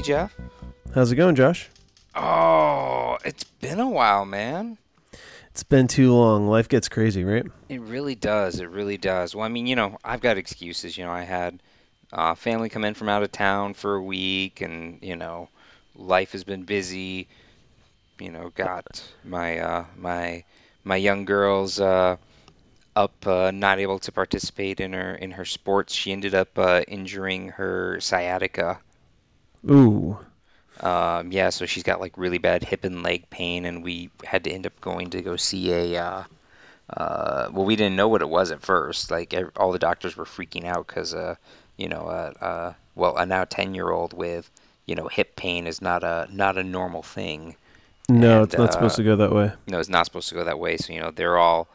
Hey, Jeff. How's it going, Josh? Oh, it's been a while, man. It's been too long. Life gets crazy, right? It really does. It really does. Well, I mean, you know, I've got excuses. You know, I had family come in from out of town for a week, and, you know, life has been busy. You know, got my my young girls up, not able to participate in her sports. She ended up injuring her sciatica. Ooh. Yeah, so she's got like really bad hip and leg pain, and we had to end up going to go see a. Well, we didn't know what it was at first. Like all the doctors were freaking out because, you know, well, a now 10-year-old with, you know, hip pain is not a normal thing. No, and, it's not supposed to go that way. No, it's not supposed to go that way. So, you know, they're all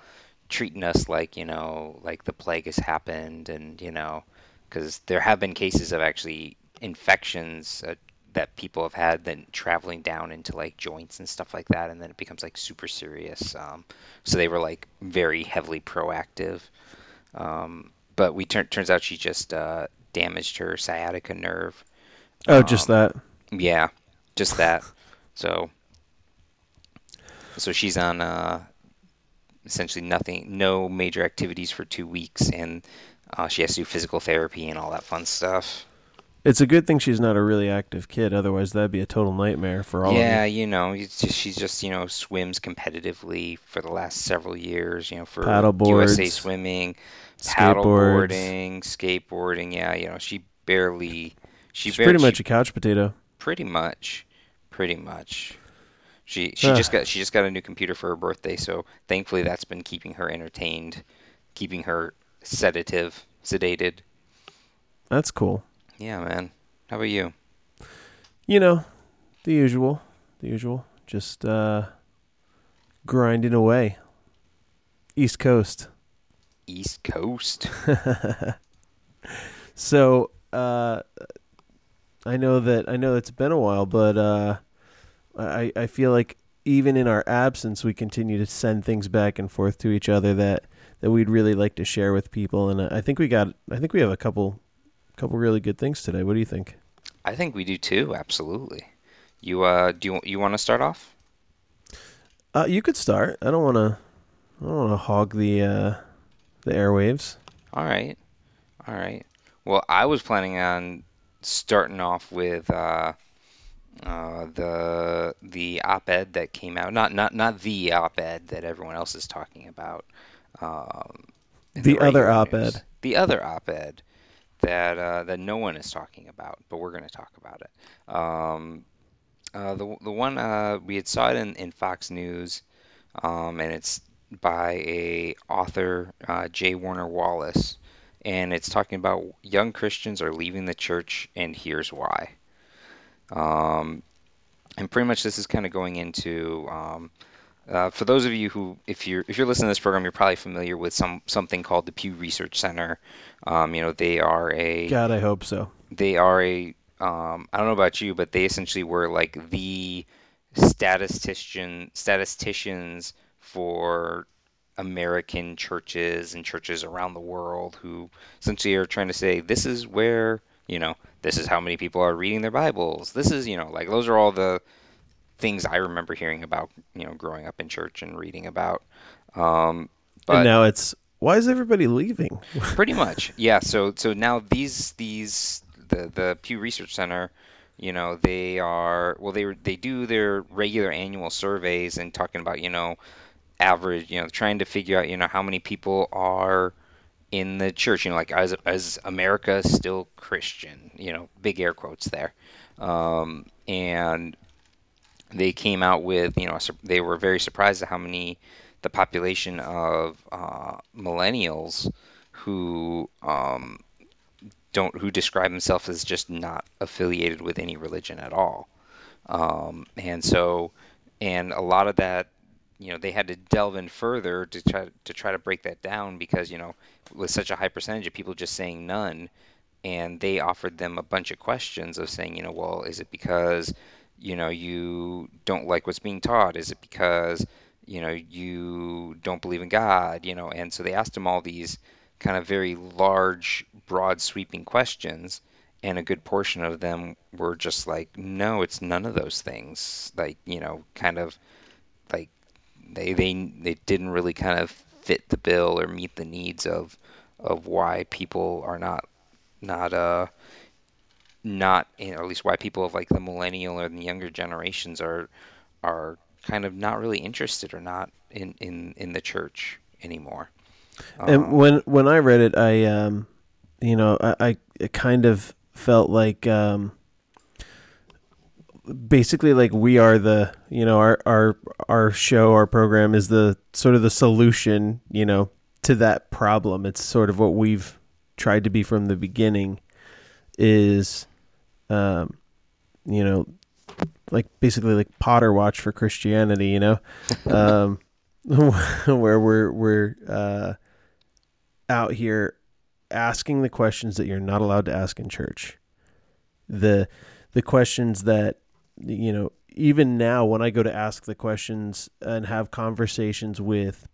treating us like, you know, like the plague has happened, and, you know, because there have been cases of actually infections that people have had then traveling down into like joints and stuff like that, and then it becomes like super serious. So they were like very heavily proactive. But we turns out she just damaged her sciatica nerve. Oh, just that. Yeah, just that. So she's on essentially nothing, no major activities for 2 weeks, and she has to do physical therapy and all that fun stuff. It's a good thing she's not a really active kid, otherwise that'd be a total nightmare for all of you. Yeah, you know, she just, you know, swims competitively for the last several years, you know, for paddleboards, USA Swimming, skateboarding. Yeah, you know, she's pretty much a couch potato. Pretty much. She just got a new computer for her birthday, so thankfully that's been keeping her entertained, keeping her sedated. That's cool. Yeah, man. How about you? You know, the usual. Just grinding away. East Coast. So, I know it's been a while, but I feel like even in our absence, we continue to send things back and forth to each other that we'd really like to share with people, and I think we have a couple really good things today. What do you think? I think we do too. Absolutely. You do you want to start off? You could start. I don't want to hog the airwaves. All right. Well, I was planning on starting off with the op-ed that came out. Not the op-ed that everyone else is talking about. The other op-ed. That no one is talking about, but we're going to talk about it. The one we had saw it in Fox News, and it's by a author, J. Warner Wallace, and it's talking about young Christians are leaving the church, and here's why. And pretty much this is kind of going into for those of you who, if you're listening to this program, you're probably familiar with something called the Pew Research Center. You know, they are a... God, I hope so. They are a... I don't know about you, but they essentially were like the statisticians for American churches and churches around the world, who essentially are trying to say, this is where, you know, this is how many people are reading their Bibles. This is, you know, like those are all the things I remember hearing about, you know, growing up in church and reading about. But and now it's, why is everybody leaving? Pretty much. Yeah. So now the Pew Research Center, you know, they are, well, they do their regular annual surveys and talking about, you know, average, you know, trying to figure out, you know, how many people are in the church, you know, like as America still Christian, you know, big air quotes there. And they came out with, you know, they were very surprised at how many, the population of millennials who who describe themselves as just not affiliated with any religion at all. And a lot of that, you know, they had to delve in further to try to break that down because, you know, with such a high percentage of people just saying none, and they offered them a bunch of questions of saying, you know, well, is it because, you know, you don't like what's being taught? Is it because, you know, you don't believe in God? You know, and so they asked him all these kind of very large, broad, sweeping questions, And a good portion of them were just like, no, it's none of those things. Like, you know, kind of like they didn't really kind of fit the bill or meet the needs of why people are not, you know, at least why people of like the millennial or the younger generations are kind of not really interested or not in the church anymore. And when I read it, I kind of felt like, basically like we are the, you know, our show, our program is the sort of the solution, you know, to that problem. It's sort of what we've tried to be from the beginning is, you know, like basically like Potter Watch for Christianity, you know, where we're out here asking the questions that you're not allowed to ask in church. The questions that, you know, even now when I go to ask the questions and have conversations with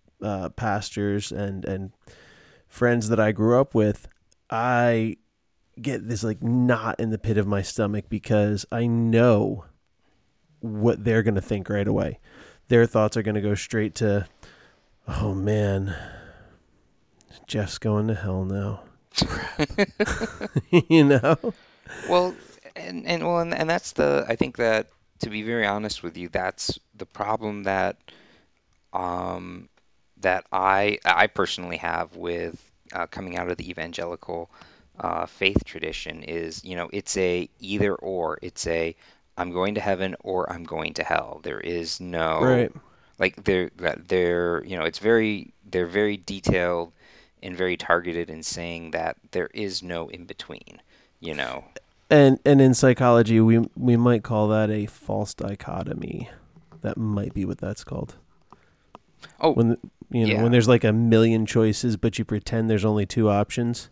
pastors and friends that I grew up with, I get this like knot in the pit of my stomach because I know what they're going to think right away. Their thoughts are going to go straight to, oh man, Jeff's going to hell now. You know? Well, and that's the, I think that, to be very honest with you, that's the problem that that I personally have with coming out of the evangelical faith tradition is, you know, it's a either or. It's a I'm going to heaven or I'm going to hell. There is no right. Like they're you know, it's very, they're very detailed and very targeted in saying that there is no in between, you know. And in psychology, we might call that a false dichotomy. That might be what that's called. Oh, when you know, yeah. When there's like a million choices, but you pretend there's only two options,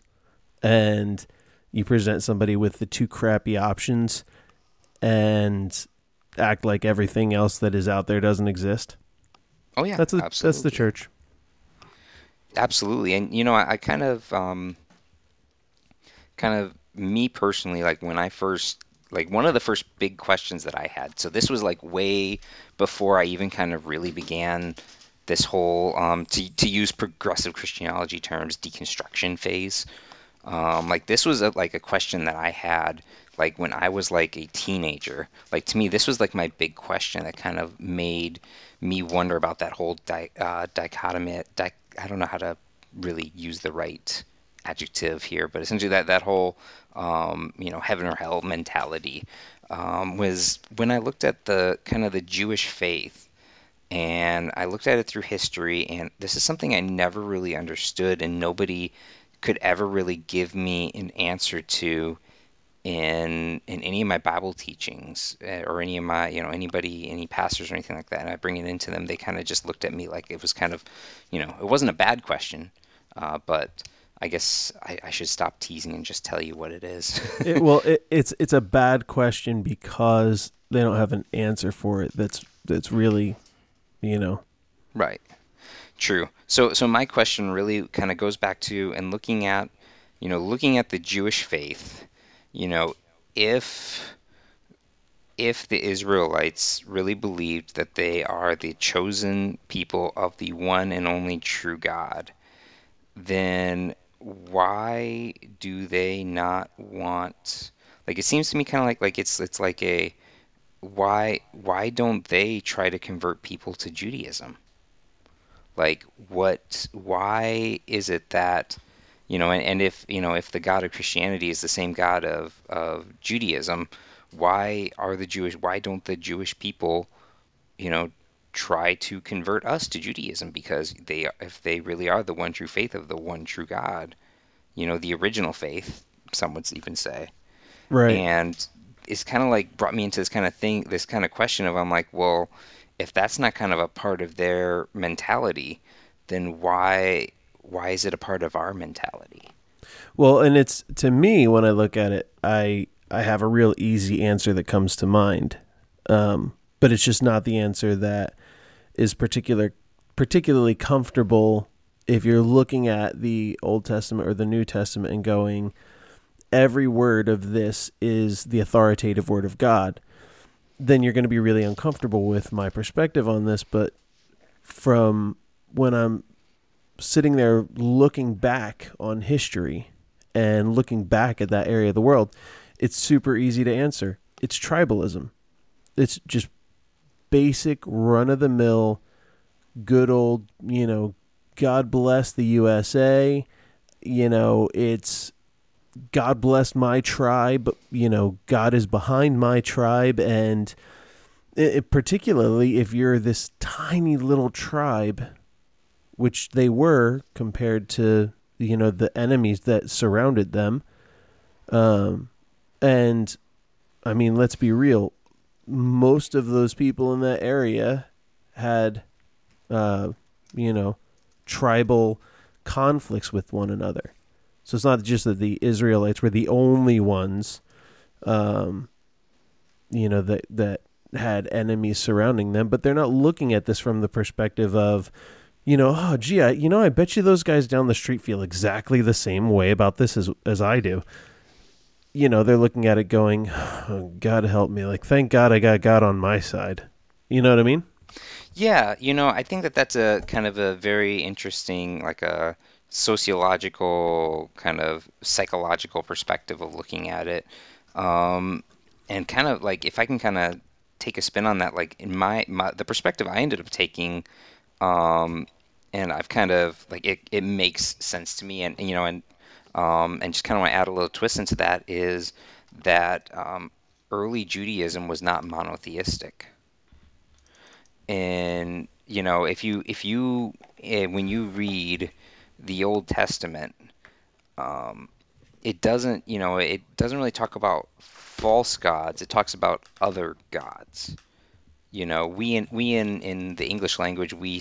and you present somebody with the two crappy options, and act like everything else that is out there doesn't exist. Oh yeah, that's the church. Absolutely. And, you know, I kind of me personally, like when I first, like one of the first big questions that I had, so this was like way before I even kind of really began this whole, to use progressive Christianology terms, deconstruction phase. Like this was a question that I had, like when I was like a teenager, like to me, this was like my big question that kind of made me wonder about that whole dichotomy. I don't know how to really use the right adjective here, but essentially that whole, you know, heaven or hell mentality was when I looked at the kind of the Jewish faith, and I looked at it through history, and this is something I never really understood, and nobody could ever really give me an answer to in any of my Bible teachings or any of my, you know, anybody, any pastors or anything like that. And I bring it into them. They kind of just looked at me like it was kind of, you know, it wasn't a bad question, but I guess I should stop teasing and just tell you what it is. It's a bad question because they don't have an answer for it. That's really, you know, right. True. So my question really kind of goes back to and looking at the Jewish faith. You know, if the Israelites really believed that they are the chosen people of the one and only true God, then why do they not want, like, it seems to me kind of like it's like a why don't they try to convert people to Judaism? Like, why is it that, you know, and if, you know, if the God of Christianity is the same God of Judaism, why don't the Jewish people, you know, try to convert us to Judaism? Because if they really are the one true faith of the one true God, you know, the original faith, some would even say. Right. And it's kind of like brought me into this kind of thing, this kind of question of, I'm like, well, if that's not kind of a part of their mentality, then why is it a part of our mentality? Well, and it's, to me, when I look at it, I have a real easy answer that comes to mind. But it's just not the answer that is particularly comfortable if you're looking at the Old Testament or the New Testament and going, every word of this is the authoritative word of God, then you're going to be really uncomfortable with my perspective on this. But from when I'm sitting there looking back on history and looking back at that area of the world, it's super easy to answer. It's tribalism. It's just basic run-of-the-mill, good old, you know, God bless the USA. You know, it's God bless my tribe. You know, God is behind my tribe. And it, particularly if you're this tiny little tribe, which they were compared to, you know, the enemies that surrounded them. And I mean, let's be real. Most of those people in that area had, you know, tribal conflicts with one another. So it's not just that the Israelites were the only ones, you know, that had enemies surrounding them, but they're not looking at this from the perspective of, you know, oh, gee, I bet you those guys down the street feel exactly the same way about this as I do. You know, they're looking at it going, oh, God help me. Like, thank God I got God on my side. You know what I mean? Yeah, you know, I think that that's a kind of a very interesting, like a sociological kind of psychological perspective of looking at it, and kind of like, if I can kind of take a spin on that, like in the perspective I ended up taking, and I've kind of like it makes sense to me, and you know, and just kind of want to add a little twist into that is that early Judaism was not monotheistic. And you know, if you when you read the Old Testament, it doesn't really talk about false gods. It talks about other gods. You know, we in the English language we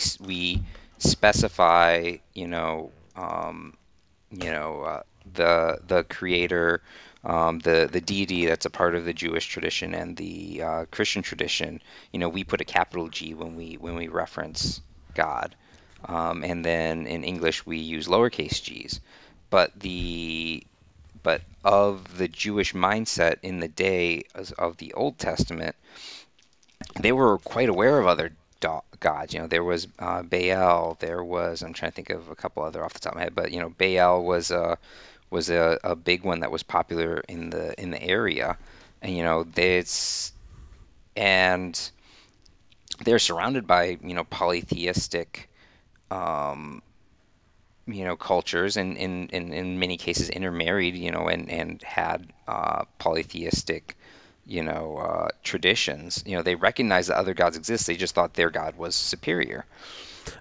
specify, the creator, the deity that's a part of the Jewish tradition and the Christian tradition. You know, we put a capital G when we reference God. And then in English we use lowercase g's, but of the Jewish mindset in the day of the Old Testament, they were quite aware of other gods. You know, there was Baal. There was, I'm trying to think of a couple other off the top of my head, but you know, Baal was a big one that was popular in the area, and you know, they're surrounded by, you know, polytheistic cultures, and in many cases intermarried, you know, and had polytheistic, you know, traditions. You know, they recognized that other gods exist. They just thought their god was superior.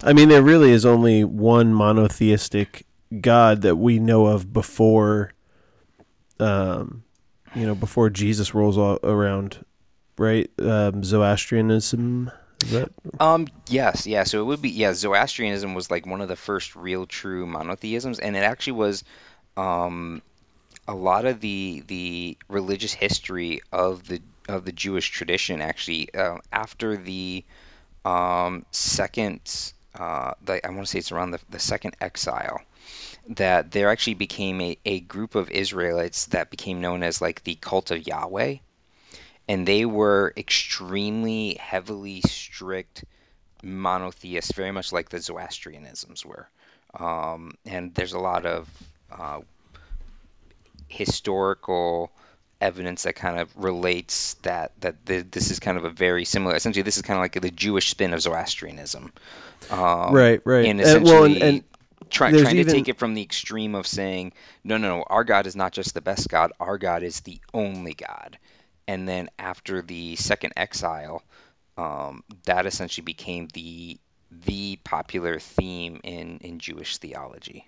I mean, there really is only one monotheistic god that we know of before, before Jesus rolls around, right? Zoroastrianism. That... Yes. Yeah. So it would be. Yeah. Zoroastrianism was like one of the first real true monotheisms, and it actually was a lot of the religious history of the Jewish tradition. Actually, after the second, I want to say it's around the second exile, that there actually became a group of Israelites that became known as like the cult of Yahweh. And they were extremely heavily strict monotheists, very much like the Zoroastrianisms were. And there's a lot of historical evidence that kind of relates that this is kind of a very similar. Essentially, this is kind of like the Jewish spin of Zoroastrianism. Right. And essentially, trying to take it from the extreme of saying, no, our God is not just the best God. Our God is the only God. And then after the second exile, that essentially became the popular theme in Jewish theology.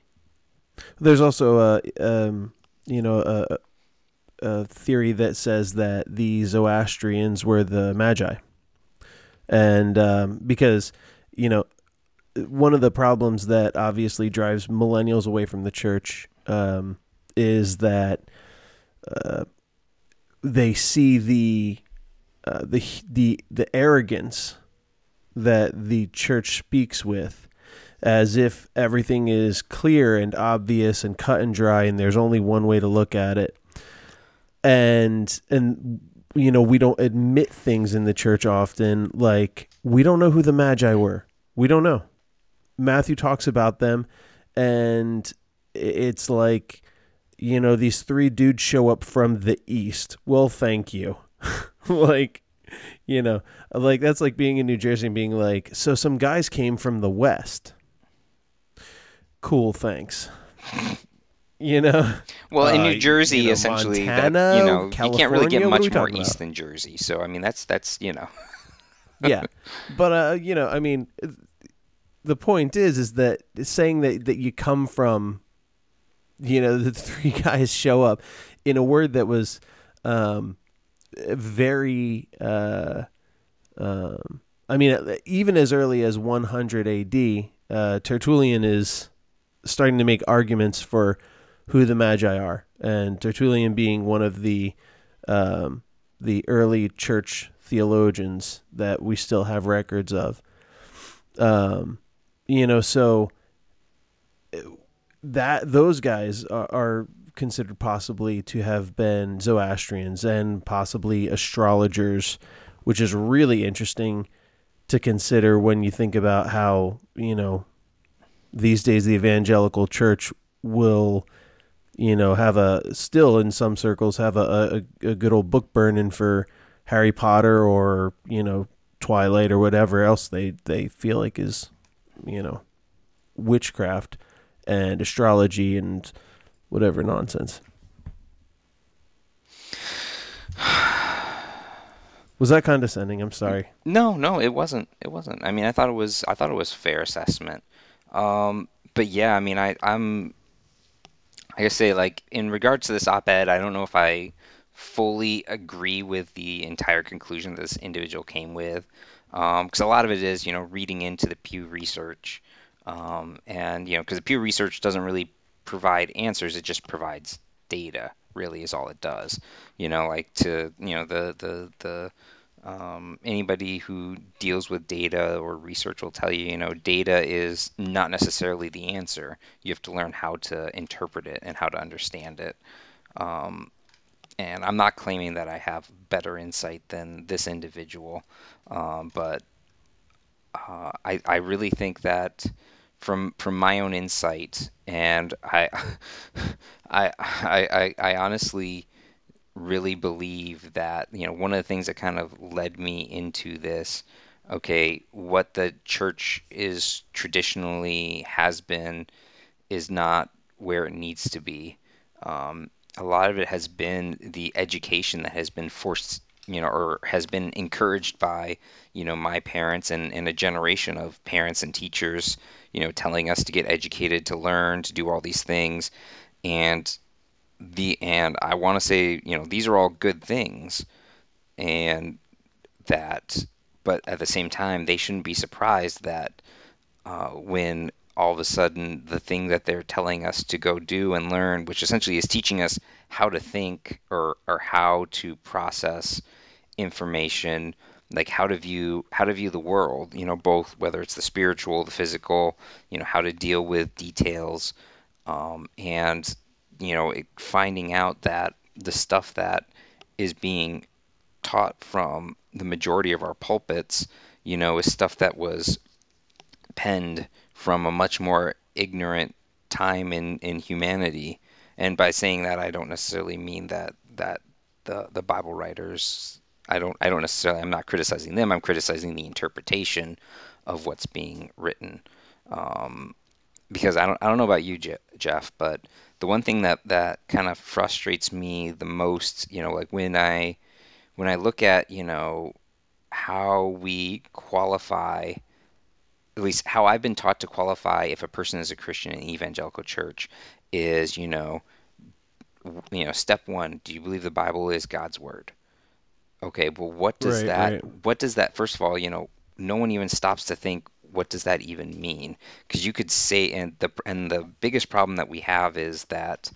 There's also a theory that says that the Zoroastrians were the Magi, and because, you know, one of the problems that obviously drives millennials away from the church is that. They see the arrogance that the church speaks with, as if everything is clear and obvious and cut and dry, and there's only one way to look at it. And you know, we don't admit things in the church often, like we don't know who the Magi were. We don't know. Matthew talks about them, and it's like, you know, these three dudes show up from the east. Well, thank you. Like, you know, like that's like being in New Jersey and being like, so some guys came from the west. Cool, thanks. You know, well, in New Jersey, you know, essentially, Montana, that, you know, California, you can't really get much more east than Jersey. So, I mean, that's you know, yeah. But you know, I mean, the point is that saying that you come from, you know, the three guys show up in a word that was very. I mean, even as early as 100 A.D., Tertullian is starting to make arguments for who the Magi are, and Tertullian being one of the early church theologians that we still have records of. You know, so that those guys are considered possibly to have been Zoroastrians and possibly astrologers, which is really interesting to consider when you think about how, you know, these days the evangelical church will, you know, have a good old book burning for Harry Potter or, you know, Twilight or whatever else they feel like is, you know, witchcraft and astrology and whatever nonsense. Was that condescending? I'm sorry. No, it wasn't. It wasn't. I mean, I thought it was fair assessment. But yeah, I mean, I'm I guess say, like, in regards to this op-ed, I don't know if I fully agree with the entire conclusion that this individual came with, because a lot of it is, you know, reading into the Pew Research, and, you know, because the Pew Research doesn't really provide answers, it just provides data, really, is all it does. You know, like, to, you know, anybody who deals with data or research will tell you, you know, data is not necessarily the answer. You have to learn how to interpret it and how to understand it. And I'm not claiming that I have better insight than this individual, but I really think that from my own insight, and I honestly really believe that, you know, one of the things that kind of led me into this, okay, what the church is traditionally has been is not where it needs to be. A lot of it has been the education that has been forced, you know, or has been encouraged by, you know, my parents and a generation of parents and teachers, you know, telling us to get educated, to learn, to do all these things. And I want to say, you know, these are all good things, and that, but at the same time, they shouldn't be surprised that when all of a sudden the thing that they're telling us to go do and learn, which essentially is teaching us how to think or how to process information, like how to view the world, you know, both whether it's the spiritual, the physical, you know, how to deal with details, and, you know, finding out that the stuff that is being taught from the majority of our pulpits, you know, is stuff that was penned from a much more ignorant time in humanity. And by saying that, I don't necessarily mean that the Bible writers, I don't necessarily, I'm not criticizing them, I'm criticizing the interpretation of what's being written. Because I don't know about you, Jeff, but the one thing that kind of frustrates me the most, you know, like when I look at, you know, how we qualify, at least how I've been taught to qualify if a person is a Christian in an evangelical church, is, you know, step one, do you believe the Bible is God's word? Okay, well, what does that, first of all, you know, no one even stops to think, what does that even mean? Because you could say, and the biggest problem that we have is that,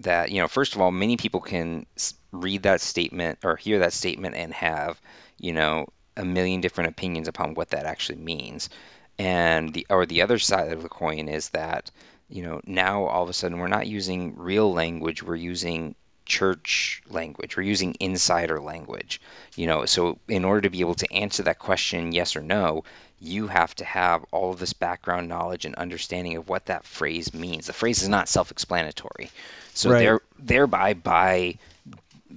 that, you know, first of all, many people can read that statement or hear that statement and have, you know, a million different opinions upon what that actually means. And the other side of the coin is that you know, now all of a sudden we're not using real language, we're using church language, we're using insider language, you know. So in order to be able to answer that question yes or no, you have to have all of this background knowledge and understanding of what that phrase means. The phrase is not self-explanatory, so thereby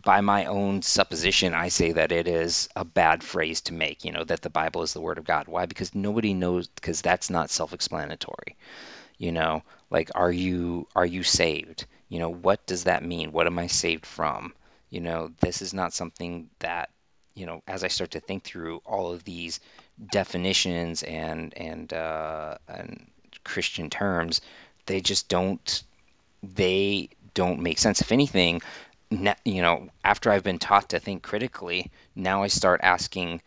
by my own supposition, I say that it is a bad phrase to make, you know, that the Bible is the word of God. Why? Because nobody knows, because that's not self-explanatory. You know, like, are you saved? You know, what does that mean? What am I saved from? You know, this is not something that, you know, as I start to think through all of these definitions and Christian terms, they don't make sense. If anything, you know, after I've been taught to think critically, now I start asking,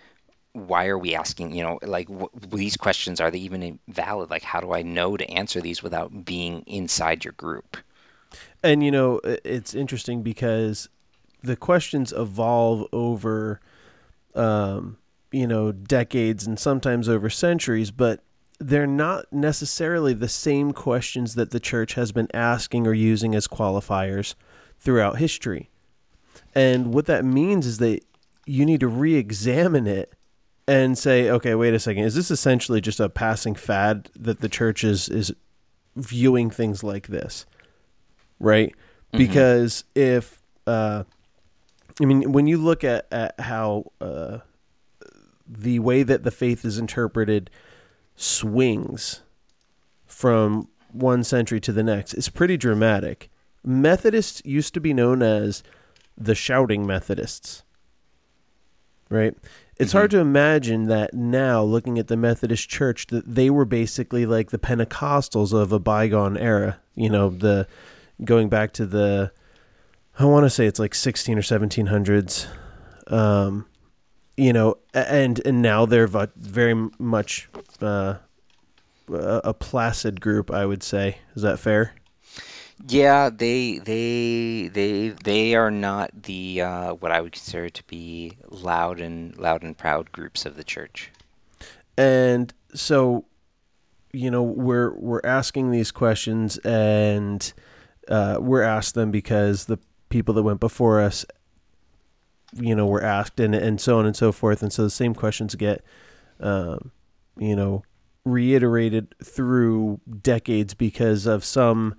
why are we asking, you know, like, these questions, are they even valid? Like, how do I know to answer these without being inside your group? And, you know, it's interesting because the questions evolve over, you know, decades and sometimes over centuries, but they're not necessarily the same questions that the church has been asking or using as qualifiers throughout history. And what that means is that you need to re-examine it and say, okay, wait a second, is this essentially just a passing fad that the church is viewing things like this? Right? Mm-hmm. Because if, I mean, when you look at how the way that the faith is interpreted swings from one century to the next, it's pretty dramatic. Methodists used to be known as the shouting Methodists, right? It's hard to imagine that now, looking at the Methodist Church, that they were basically like the Pentecostals of a bygone era. You know, the going back to the, I want to say it's like 16 or 1700s, you know, and now they're very much a placid group, I would say. Is that fair? Yeah, they are not the what I would consider to be loud and proud groups of the church. And so, you know, we're asking these questions, and we're asked them because the people that went before us, you know, were asked, and so on and so forth. And so the same questions get, you know, reiterated through decades because of some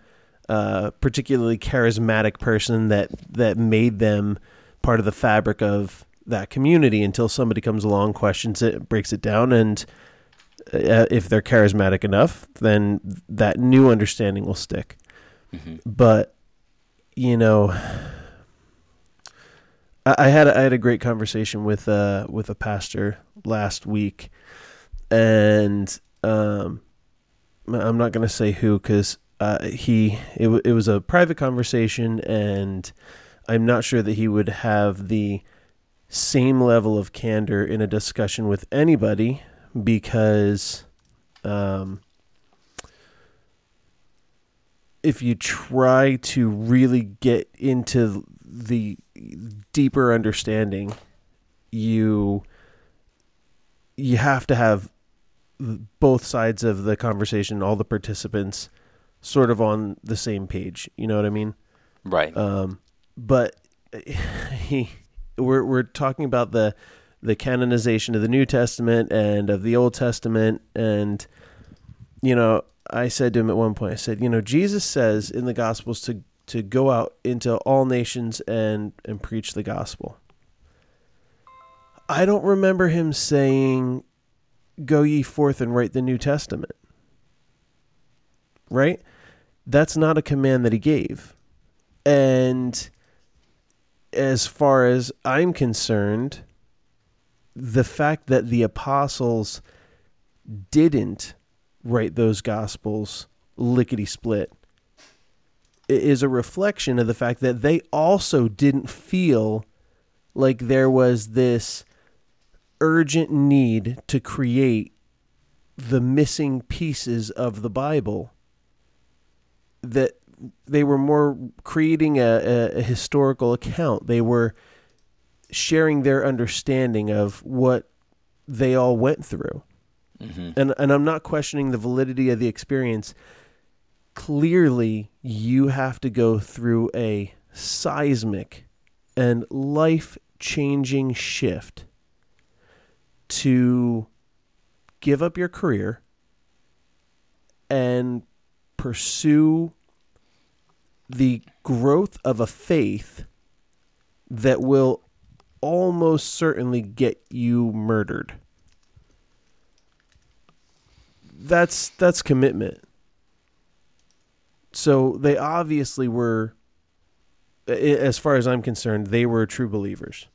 particularly charismatic person that made them part of the fabric of that community, until somebody comes along, questions it, breaks it down, and if they're charismatic enough, then that new understanding will stick. Mm-hmm. But, you know, I had a great conversation with a pastor last week, and I'm not going to say who, because it was a private conversation, and I'm not sure that he would have the same level of candor in a discussion with anybody, because if you try to really get into the deeper understanding, you have to have both sides of the conversation, all the participants sort of on the same page, you know what I mean? Right. But we're talking about the canonization of the New Testament and of the Old Testament, and, you know, I said to him at one point, I said, you know, Jesus says in the Gospels to go out into all nations and preach the gospel. I don't remember him saying, go ye forth and write the New Testament. Right? That's not a command that he gave. And as far as I'm concerned, the fact that the apostles didn't write those gospels lickety-split is a reflection of the fact that they also didn't feel like there was this urgent need to create the missing pieces of the Bible, that they were more creating a historical account. They were sharing their understanding of what they all went through. Mm-hmm. And I'm not questioning the validity of the experience. clearly you have to go through a seismic and life-changing shift to give up your career and pursue the growth of a faith that will almost certainly get you murdered. That's commitment. So they obviously were, as far as I'm concerned, they were true believers.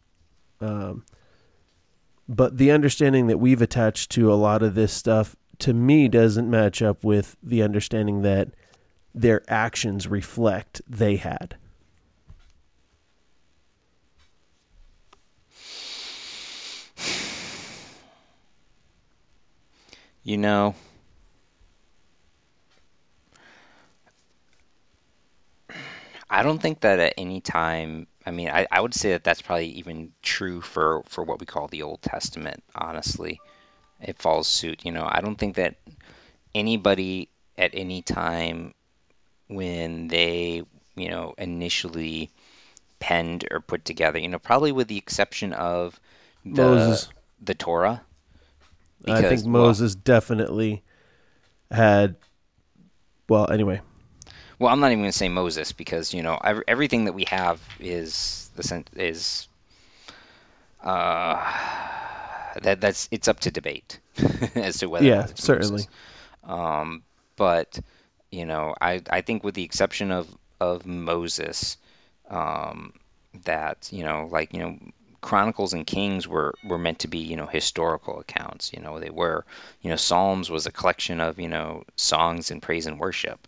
But the understanding that we've attached to a lot of this stuff, to me, doesn't match up with the understanding that their actions reflect they had. You know, I don't think that at any time, I mean, I would say that that's probably even true for what we call the Old Testament, honestly. It follows suit, you know. I don't think that anybody at any time when they, you know, initially penned or put together, you know, probably with the exception of Moses. The Torah. Because, I think Moses definitely had, well, anyway. Well, I'm not even going to say Moses because, you know, everything that we have is that's it's up to debate as to whether. Yeah, it's certainly. But you know, I think with the exception of Moses, that, you know, like, you know, Chronicles and Kings were meant to be, you know, historical accounts. You know, they were, you know, Psalms was a collection of, you know, songs and praise and worship.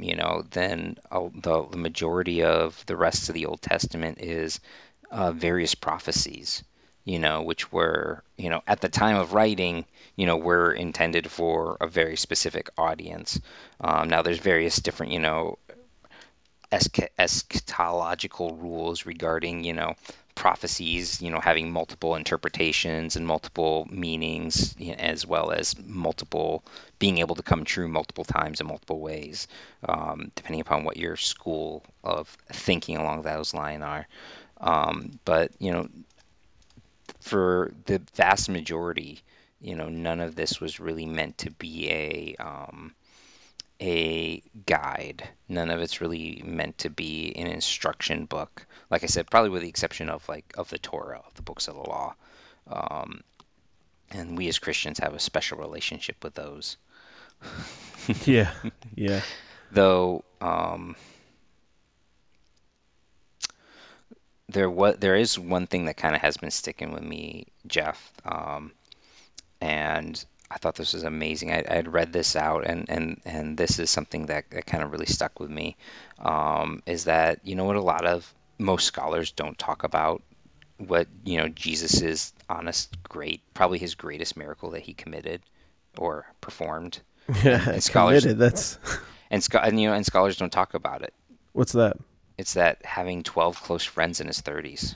You know, then the majority of the rest of the Old Testament is various prophecies, you know, which were, you know, at the time of writing, you know, were intended for a very specific audience. Now there's various different, you know, eschatological rules regarding, you know, prophecies, you know, having multiple interpretations and multiple meanings, you know, as well as multiple being able to come true multiple times in multiple ways, depending upon what your school of thinking along those lines are. But, you know, for the vast majority, you know, none of this was really meant to be a guide. None of it's really meant to be an instruction book. Like I said, probably with the exception of the Torah, of the books of the law. And we as Christians have a special relationship with those. Yeah. Yeah. Though there is one thing that kind of has been sticking with me, Jeff. And I thought this was amazing. I had read this out, and this is something that kind of really stuck with me, is that, you know what, most scholars don't talk about what, you know, Jesus's probably his greatest miracle that he committed or performed. Yeah, and scholars, committed, that's... And scholars don't talk about it. What's that? It's that having 12 close friends in his 30s.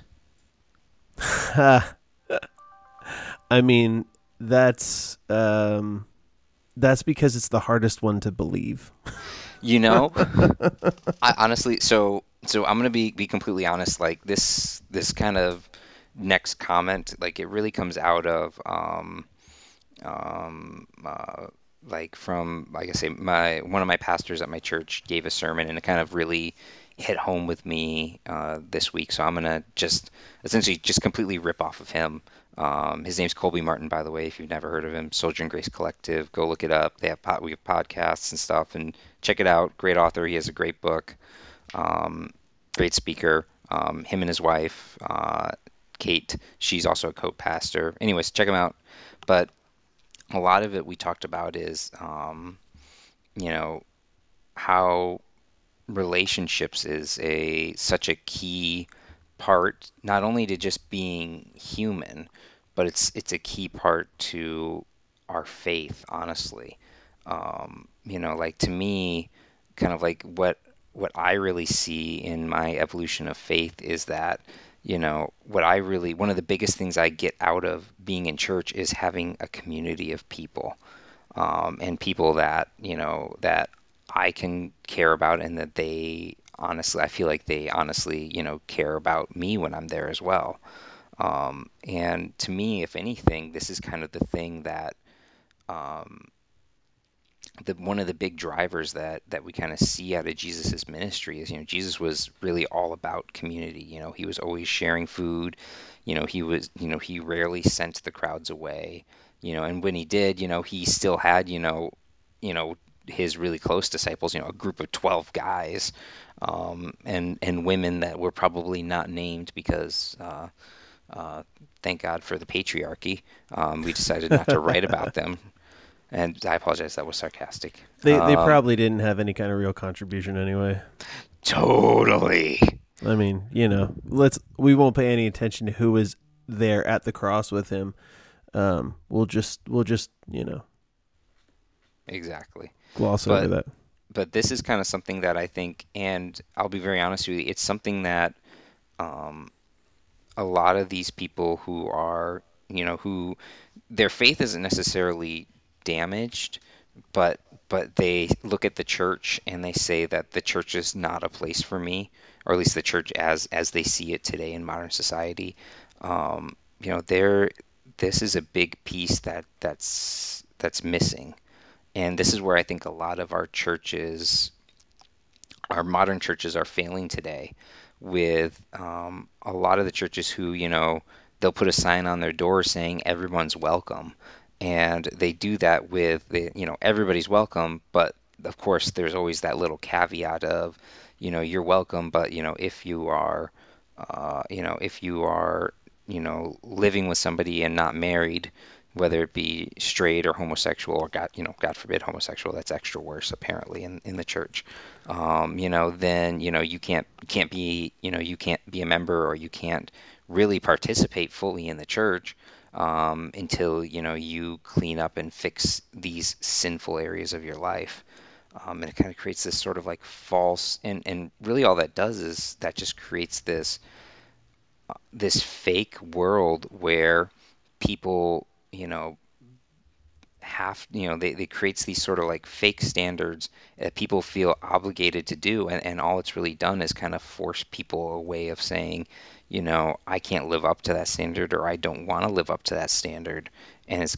I mean... That's because it's the hardest one to believe. You know, I honestly, so I'm going to be completely honest. Like this kind of next comment, like it really comes out of, like from, like I say, one of my pastors at my church gave a sermon, and it kind of really hit home with me, this week. So I'm going to essentially completely rip off of him. His name's Colby Martin, by the way, if you've never heard of him. Soldier and Grace Collective, go look it up. They have we have podcasts and stuff, and check it out. Great author. He has a great book. Great speaker. Him and his wife, Kate, she's also a co-pastor. Anyways, check him out. But a lot of it we talked about is, you know, how relationships is such a key part, not only to just being human, but it's a key part to our faith, honestly. You know, like to me, kind of like what I really see in my evolution of faith is that, you know, one of the biggest things I get out of being in church is having a community of people, and people that, you know, that I can care about, and that they honestly, I feel like they honestly, you know, care about me when I'm there as well. And to me, if anything, this is kind of the thing that, one of the big drivers that we kind of see out of Jesus's ministry is, you know, Jesus was really all about community. You know, he was always sharing food. You know, he was, you know, he rarely sent the crowds away. You know, and when he did, you know, he still had, you know, his really close disciples. You know, a group of 12 guys, and women that were probably not named because. Thank God for the patriarchy. We decided not to write about them. And I apologize, that was sarcastic. They probably didn't have any kind of real contribution anyway. Totally. I mean, you know, we won't pay any attention to who was there at the cross with him. We'll just, you know. Exactly. Gloss over that. But this is kind of something that I think, and I'll be very honest with you, it's something that, a lot of these people who are, you know, who their faith isn't necessarily damaged, but they look at the church and they say that the church is not a place for me, or at least the church as they see it today in modern society. You know, this is a big piece that's missing, and this is where I think a lot of our churches, our modern churches, are failing today. With a lot of the churches who, you know, they'll put a sign on their door saying everyone's welcome, and they do that with the, you know, everybody's welcome, but of course there's always that little caveat of, you know, you're welcome, but you know, if you are you know, living with somebody and not married, whether it be straight or homosexual, or God forbid homosexual, that's extra worse apparently in the church. You know, then, you know, you can't be a member, or you can't really participate fully in the church until, you know, you clean up and fix these sinful areas of your life. And it kind of creates this sort of like false, and really all that does is that just creates this fake world where people, you know, they creates these sort of like fake standards that people feel obligated to do. And all it's really done is kind of force people a way of saying, you know, I can't live up to that standard, or I don't want to live up to that standard. And it's